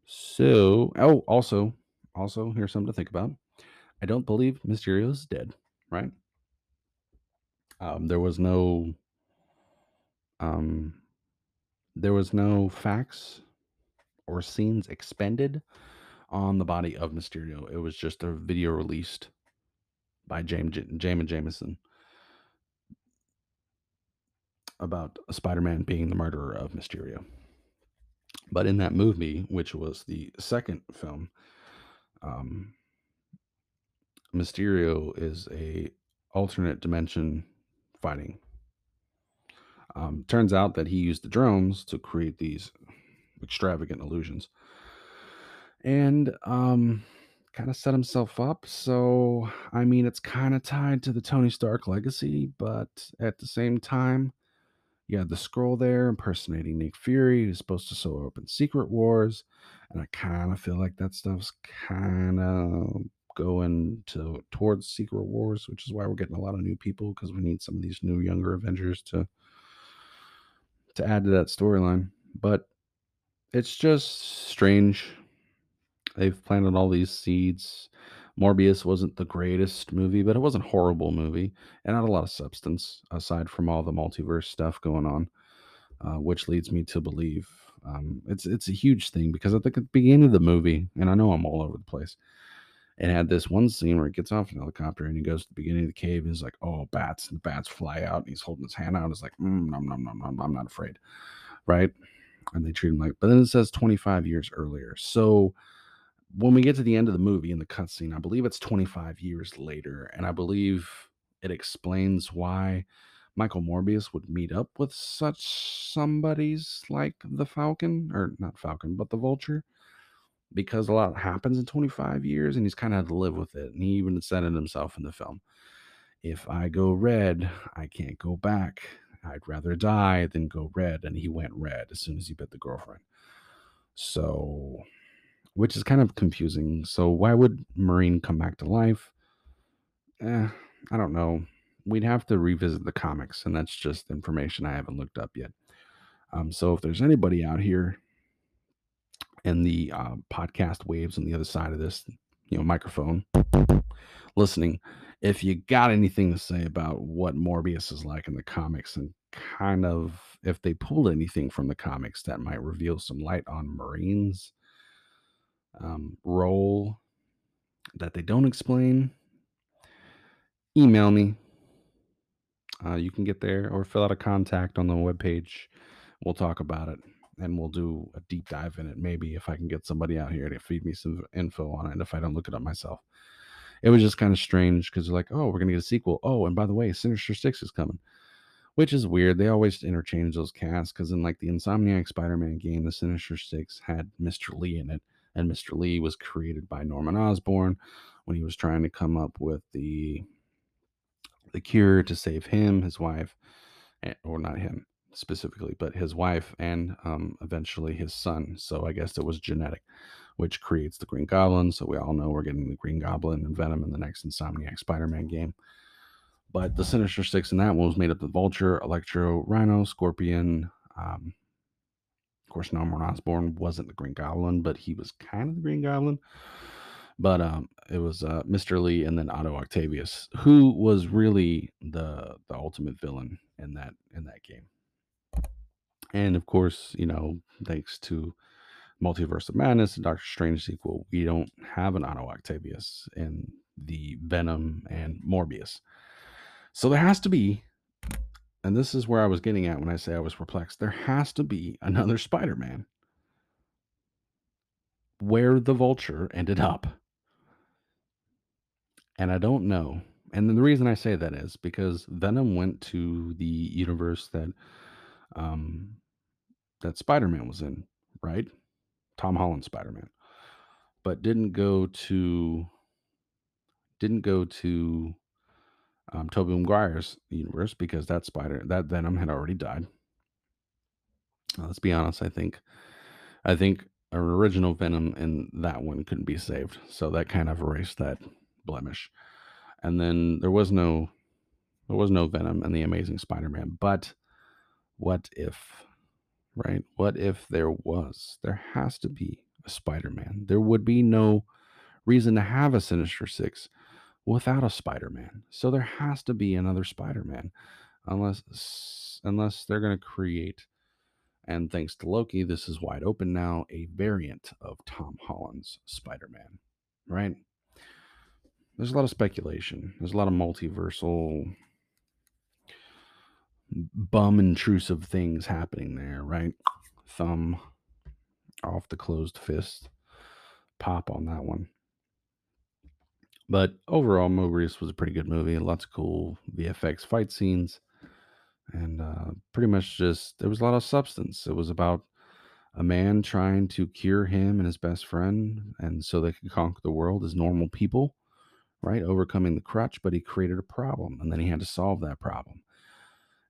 so, oh, also, also, here's something to think about. I don't believe Mysterio is dead, right? Um, there was no, um, there was no facts or scenes expended on the body of Mysterio. It was just a video released by James Jamin Jameson about Spider-Man being the murderer of Mysterio. But in that movie, which was the second film, um, Mysterio is a alternate dimension fighting. Um, turns out that he used the drones to create these extravagant illusions and um, kind of set himself up. So, I mean, it's kind of tied to the Tony Stark legacy, but at the same time, you had the Skrull there impersonating Nick Fury, who's supposed to solo open Secret Wars, and I kind of feel like that stuff's kind of going to towards Secret Wars, which is why we're getting a lot of new people, because we need some of these new younger Avengers to to add to that storyline. But it's just strange. They've planted all these seeds. Morbius wasn't the greatest movie, but it wasn't a horrible movie. And not a lot of substance, aside from all the multiverse stuff going on, uh, which leads me to believe. Um, it's it's a huge thing, because at the beginning of the movie, and I know I'm all over the place, It had this one scene where he gets off an helicopter and he goes to the beginning of the cave. He's like, oh, bats. And the bats fly out. And he's holding his hand out. It's like, mm, nom, nom, nom, nom, I'm not afraid. Right? And they treat him like, but then it says twenty-five years earlier. So when we get to the end of the movie in the cutscene, I believe it's twenty-five years later. And I believe it explains why Michael Morbius would meet up with such somebody's like the Falcon, or not Falcon, but the Vulture, because a lot happens in twenty-five years and he's kind of had to live with it. And he even said it himself in the film. If I go red, I can't go back. I'd rather die than go red. And he went red as soon as he bit the girlfriend. So, which is kind of confusing. So why would Marine come back to life? Eh, I don't know. We'd have to revisit the comics, and that's just information I haven't looked up yet. Um, so if there's anybody out here in the uh, podcast waves on the other side of this, you know, microphone listening, if you got anything to say about what Morbius is like in the comics, and kind of if they pulled anything from the comics that might reveal some light on Marine's um, role that they don't explain, email me. Uh, you can get there or fill out a contact on the webpage. We'll talk about it, and we'll do a deep dive in it. Maybe if I can get somebody out here to feed me some info on it, if I don't look it up myself. It was just kind of strange because they're like, oh, we're going to get a sequel. Oh, and by the way, Sinister Six is coming, which is weird. They always interchange those casts because in like the Insomniac Spider-Man game, the Sinister Six had Mister Lee in it. And Mister Lee was created by Norman Osborn when he was trying to come up with the... the cure to save him, his wife, or not him specifically, but his wife, and um, eventually his son. So I guess it was genetic, which creates the Green Goblin. So we all know we're getting the Green Goblin and Venom in the next Insomniac Spider-Man game. But the Sinister Six in that one was made up of Vulture, Electro, Rhino, Scorpion. Um, of course, Norman Osborn wasn't the Green Goblin, but he was kind of the Green Goblin. But um, it was uh, Mister Lee and then Otto Octavius, who was really the the ultimate villain in that in that game. And of course, you know, thanks to Multiverse of Madness and Doctor Strange sequel, we don't have an Otto Octavius in the Venom and Morbius. So there has to be, and this is where I was getting at when I say I was perplexed, there has to be another Spider-Man where the Vulture ended up. And I don't know. And then the reason I say that is because Venom went to the universe that um, that Spider-Man was in, right? Tom Holland Spider-Man. But didn't go to didn't go to um, Tobey Maguire's universe because that spider that Venom had already died. Now, let's be honest, I think I think an original Venom and that one couldn't be saved. So that kind of erased that blemish. And then there was no there was no Venom in the Amazing Spider-Man. But what if, right? What if there was? There has to be a Spider-Man. There would be no reason to have a Sinister Six without a Spider-Man. So there has to be another Spider-Man, unless unless they're going to create, and thanks to Loki, this is wide open now, a variant of Tom Holland's Spider-Man, right? There's a lot of speculation. There's a lot of multiversal bum intrusive things happening there, right? Thumb off the closed fist. Pop on that one. But overall, Morbius was a pretty good movie. Lots of cool V F X fight scenes. And uh, pretty much just, there was a lot of substance. It was about a man trying to cure him and his best friend, and so they could conquer the world as normal people. Right, overcoming the crutch, but he created a problem, and then he had to solve that problem.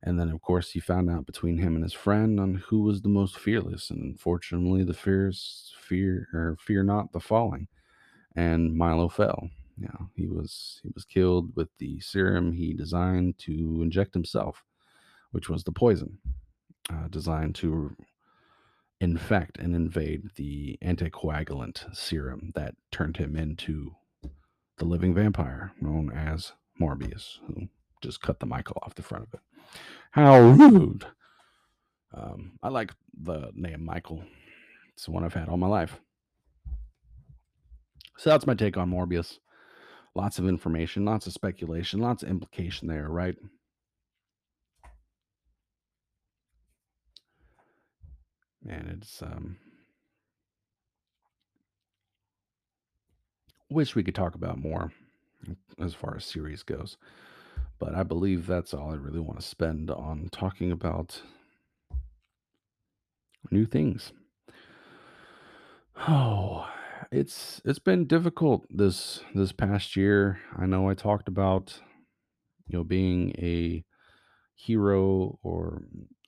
And then, of course, he found out between him and his friend on who was the most fearless. And unfortunately, the fears fear or fear not the falling. And Milo fell. Yeah, you know, he was he was killed with the serum he designed to inject himself, which was the poison uh, designed to infect and invade the anticoagulant serum that turned him into the living vampire known as Morbius, who just cut the mic off the front of it. How rude. Um, I like the name Michael. It's the one I've had all my life. So that's my take on Morbius. Lots of information, lots of speculation, lots of implication there, right? And it's um wish we could talk about more as far as series goes, but I believe that's all I really want to spend on talking about new things. Oh, it's it's been difficult this this past year. I know I talked about, you know, being a hero or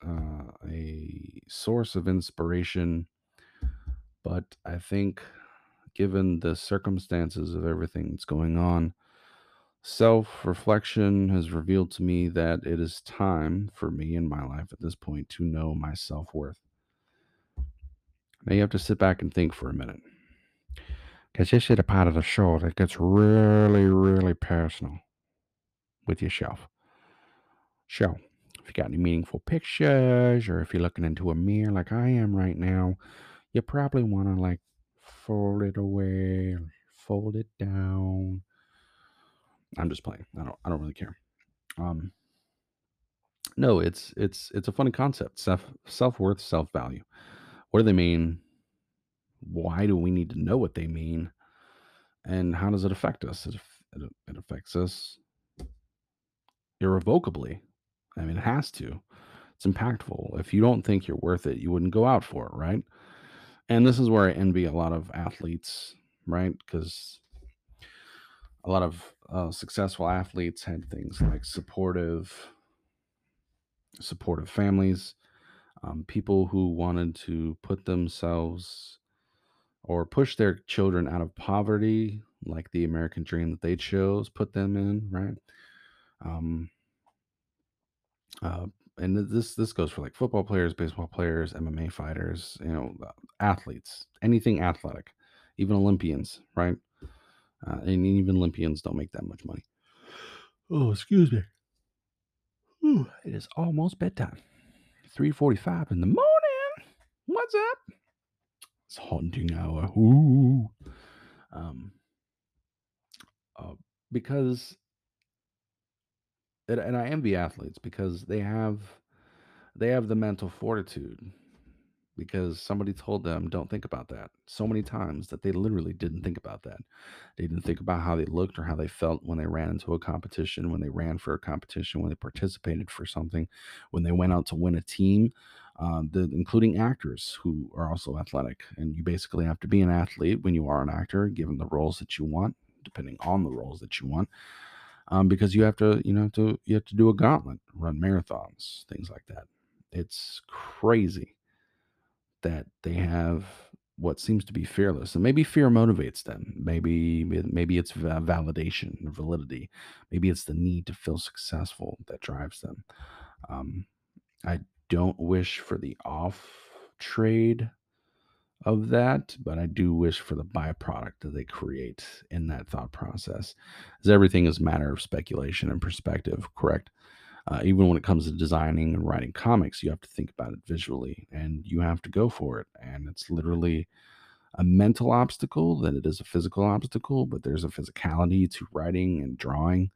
uh, a source of inspiration, but I think given the circumstances of everything that's going on, self-reflection has revealed to me that it is time for me in my life at this point to know my self-worth. Now you have to sit back and think for a minute, because this is a part of the show that gets really, really personal with yourself. So, if you got any meaningful pictures, or if you're looking into a mirror like I am right now, you probably want to like fold it away, fold it down. I'm just playing. I don't. I don't really care. Um, no, it's it's it's a funny concept. Self self worth, self value. What do they mean? Why do we need to know what they mean? And how does it affect us? It, it, it affects us irrevocably. I mean, it has to. It's impactful. If you don't think you're worth it, you wouldn't go out for it, right? And this is where I envy a lot of athletes, right? Because a lot of uh, successful athletes had things like supportive, supportive families, um, people who wanted to put themselves or push their children out of poverty, like the American dream that they chose, put them in, right? Um, uh, and this this goes for like football players, baseball players, M M A fighters, you know, athletes, anything athletic, even Olympians, right? Uh, and even Olympians don't make that much money. Oh, excuse me. Ooh, it is almost bedtime. three forty-five in the morning. What's up? It's haunting hour. Ooh. Um, uh, because, and I envy athletes because they have, they have the mental fortitude, because somebody told them, don't think about that, so many times that they literally didn't think about that. They didn't think about how they looked or how they felt when they ran into a competition, when they ran for a competition, when they participated for something, when they went out to win a team, uh, the, including actors who are also athletic. And you basically have to be an athlete when you are an actor, given the roles that you want, depending on the roles that you want. Um, because you have to, you know, to you have to do a gauntlet, run marathons, things like that. It's crazy that they have what seems to be fearless, and maybe fear motivates them. Maybe, maybe it's validation, validity. Maybe it's the need to feel successful that drives them. Um, I don't wish for the off trade of that, but I do wish for the byproduct that they create in that thought process, as everything is a matter of speculation and perspective, correct? Uh, even when it comes to designing and writing comics, you have to think about it visually, and you have to go for it. And it's literally a mental obstacle than it is a physical obstacle, but there's a physicality to writing and drawing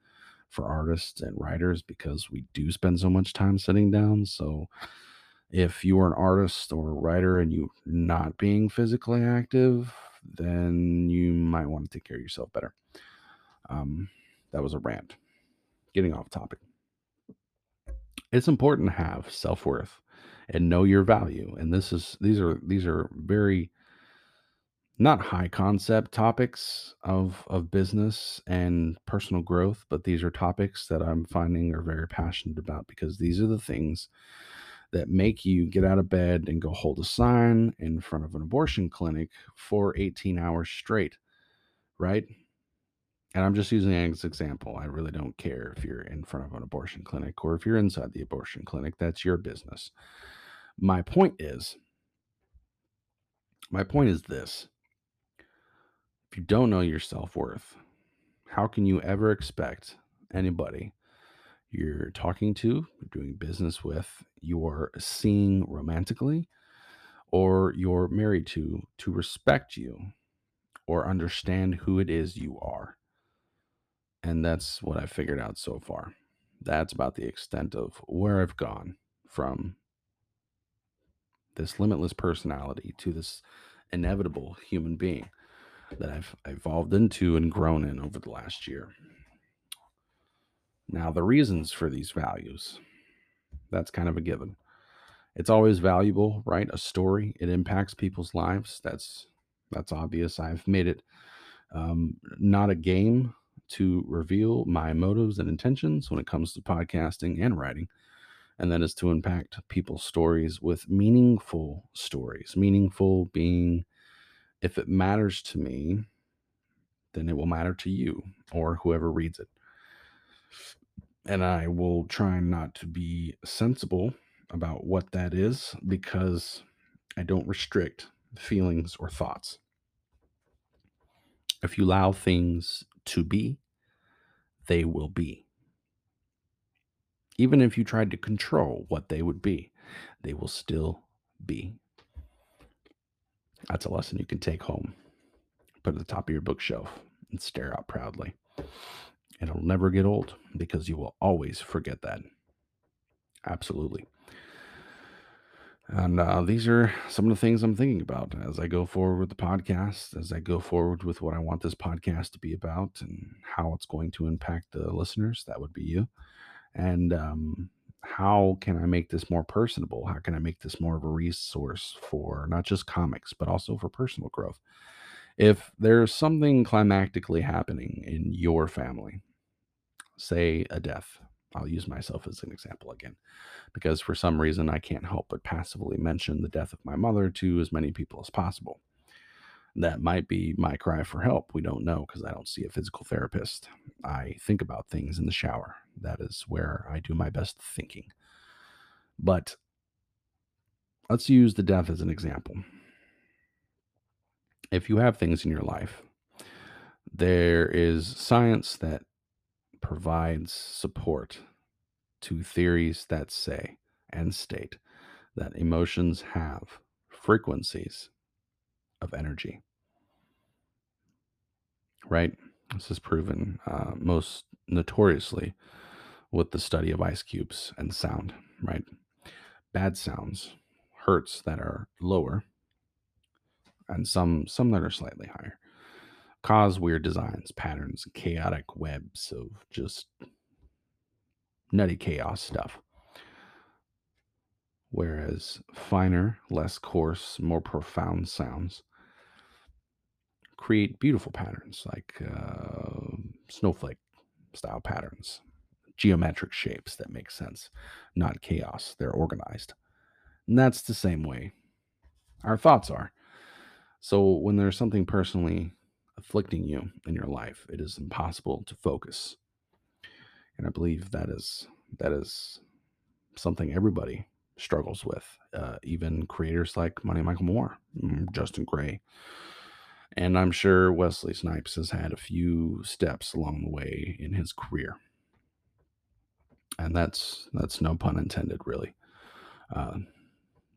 for artists and writers, because we do spend so much time sitting down. So if you are an artist or a writer and you're not being physically active, then you might want to take care of yourself better. Um, that was a rant. Getting off topic. It's important to have self-worth and know your value. And this is, these are, these are very not high concept topics of, of business and personal growth, but these are topics that I'm finding are very passionate about, because these are the things that make you get out of bed and go hold a sign in front of an abortion clinic for eighteen hours straight, right? And I'm just using an example. I really don't care if you're in front of an abortion clinic or if you're inside the abortion clinic. That's your business. My point is, my point is this. If you don't know your self-worth, how can you ever expect anybody you're talking to, you're doing business with, you're seeing romantically, or you're married to, to respect you or understand who it is you are. And that's what I figured out so far. That's about the extent of where I've gone from this limitless personality to this inevitable human being that I've evolved into and grown in over the last year. Now, the reasons for these values, that's kind of a given. It's always valuable, right? A story, it impacts people's lives. That's that's obvious. I've made it um, not a game to reveal my motives and intentions when it comes to podcasting and writing. And that is to impact people's stories with meaningful stories. Meaningful being, if it matters to me, then it will matter to you or whoever reads it. And I will try not to be sensible about what that is, because I don't restrict feelings or thoughts. If you allow things to be, they will be. Even if you tried to control what they would be, they will still be. That's a lesson you can take home, put at the top of your bookshelf, and stare out proudly. It'll never get old, because you will always forget that. Absolutely. And uh, these are some of the things I'm thinking about as I go forward with the podcast, as I go forward with what I want this podcast to be about and how it's going to impact the listeners. That would be you. And um, how can I make this more personable? How can I make this more of a resource for not just comics, but also for personal growth? If there's something climactically happening in your family, say a death, I'll use myself as an example again, because for some reason I can't help but passively mention the death of my mother to as many people as possible. That might be my cry for help. We don't know, because I don't see a physical therapist. I think about things in the shower. That is where I do my best thinking. But let's use the death as an example. If you have things in your life, there is science that provides support to theories that say and state that emotions have frequencies of energy, right? This is proven uh, most notoriously with the study of ice cubes and sound, right? Bad sounds, hertz that are lower, and some some that are slightly higher, cause weird designs, patterns, chaotic webs of just nutty chaos stuff. Whereas finer, less coarse, more profound sounds create beautiful patterns, like uh, snowflake style patterns, geometric shapes that make sense, not chaos. They're organized. And that's the same way our thoughts are. So when there's something personally afflicting you in your life, it is impossible to focus. And I believe that is that is something everybody struggles with, uh, even creators like Money Michael Moore, Justin Gray, and I'm sure Wesley Snipes has had a few steps along the way in his career. And that's that's no pun intended, really. Uh,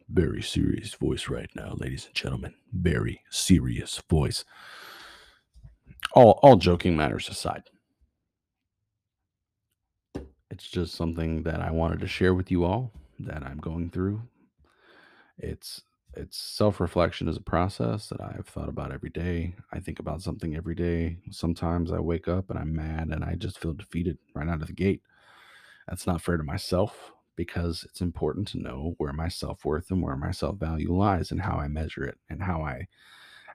very serious voice right now, ladies and gentlemen. Very serious voice. All, all joking matters aside, it's just something that I wanted to share with you all that I'm going through. It's it's self-reflection is a process that I've thought about every day. I think about something every day. Sometimes I wake up and I'm mad and I just feel defeated right out of the gate. That's not fair to myself, because it's important to know where my self-worth and where my self-value lies, and how I measure it, and how I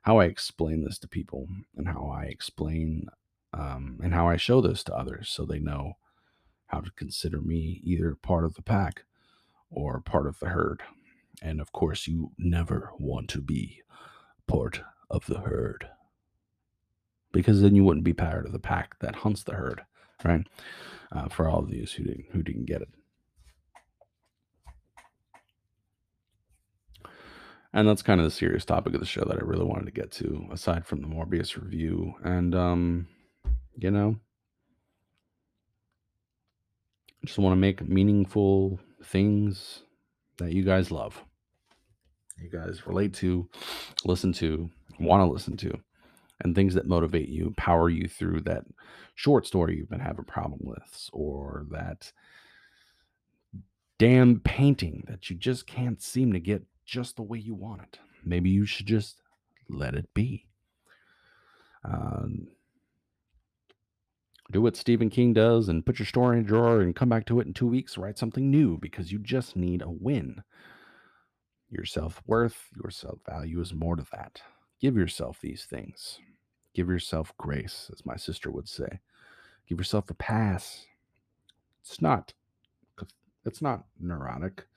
how I explain this to people, and how I explain um, and how I show this to others, so they know how to consider me either part of the pack or part of the herd. And of course, you never want to be part of the herd, because then you wouldn't be part of the pack that hunts the herd, right? Uh, for all of these who didn't, who didn't get it. And that's kind of the serious topic of the show that I really wanted to get to, aside from the Morbius review. And, um, you know, I just want to make meaningful things that you guys love, you guys relate to, listen to, want to listen to. and things that motivate you, power you through that short story you've been having a problem with, or that damn painting that you just can't seem to get just the way you want it. Maybe you should just let it be. Um, do what Stephen King does and put your story in a drawer and come back to it in two weeks. Write something new because you just need a win. Your self-worth, your self-value is more to that. Give yourself these things. Give yourself grace, as my sister would say. Give yourself a pass. It's not, it's not neurotic,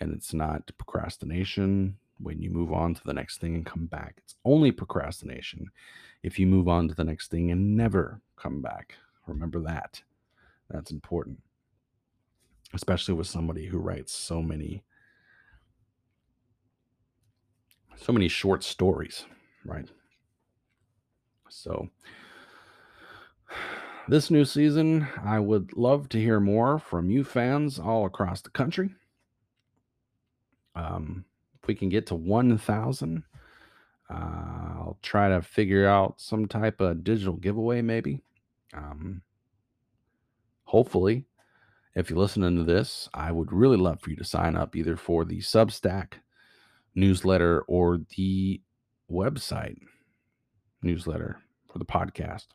and it's not procrastination when you move on to the next thing and come back. It's only procrastination if you move on to the next thing and never come back. Remember that. That's important, especially with somebody who writes so many so many short stories, right? So this new season, I would love to hear more from you fans all across the country. Um, if we can get to one thousand, uh, I'll try to figure out some type of digital giveaway, maybe. Um, hopefully, if you're listening to this, I would really love for you to sign up either for the Substack newsletter or the website newsletter for the podcast,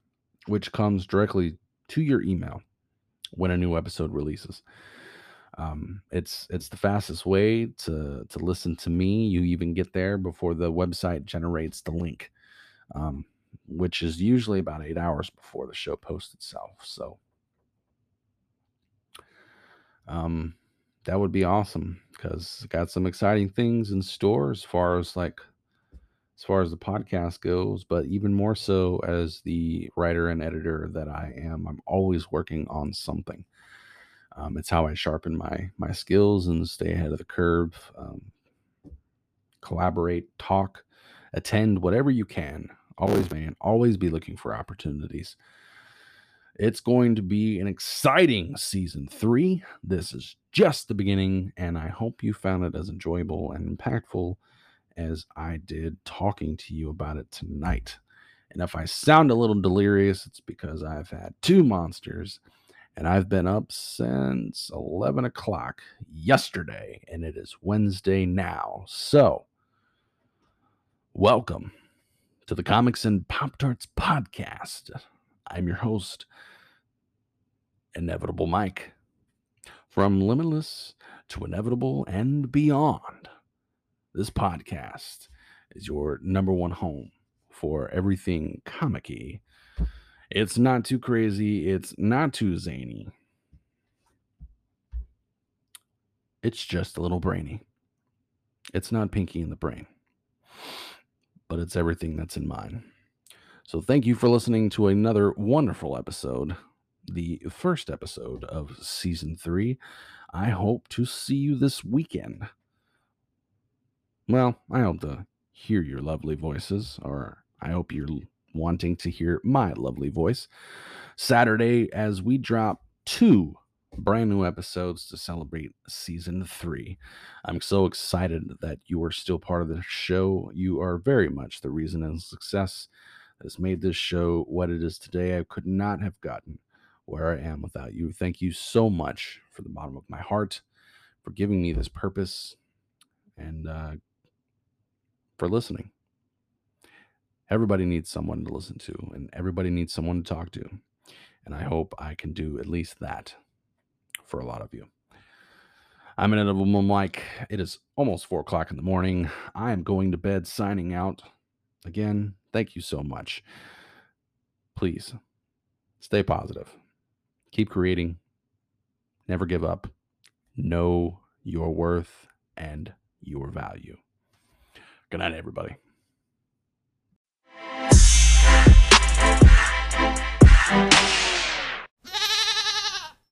which comes directly to your email when a new episode releases. Um, it's it's the fastest way to, to listen to me. You even get there before the website generates the link, um, which is usually about eight hours before the show posts itself. So um, that would be awesome, because I got some exciting things in store as far as like as far as the podcast goes, but even more so as the writer and editor that I am, I'm always working on something. Um, it's how I sharpen my my skills and stay ahead of the curve. Um, collaborate, talk, attend, whatever you can. Always, man, always be looking for opportunities. It's going to be an exciting season three. This is just the beginning, and I hope you found it as enjoyable and impactful as I did talking to you about it tonight. And if I sound a little delirious, it's because I've had two monsters. And I've been up since eleven o'clock yesterday, and it is Wednesday now. So, welcome to the Comics and Pop-Tarts podcast. I'm your host, Inevitable Mike. From Limitless to Inevitable and beyond, this podcast is your number one home for everything comic-y. It's not too crazy. It's not too zany. It's just a little brainy. It's not Pinky in the Brain, but it's everything that's in mine. So thank you for listening to another wonderful episode, the first episode of season three. I hope to see you this weekend. Well, I hope to hear your lovely voices, or I hope you're wanting to hear my lovely voice Saturday as we drop two brand new episodes to celebrate season three. I'm so excited that you are still part of the show. You are very much the reason and success that has made this show what it is today. I could not have gotten where I am without you. Thank you so much from the bottom of my heart for giving me this purpose and uh, for listening. Everybody needs someone to listen to, and everybody needs someone to talk to. And I hope I can do at least that for a lot of you. I'm an edible Mike. It is almost four o'clock in the morning. I am going to bed, signing out. Again, thank you so much. Please stay positive. Keep creating. Never give up. Know your worth and your value. Good night, everybody.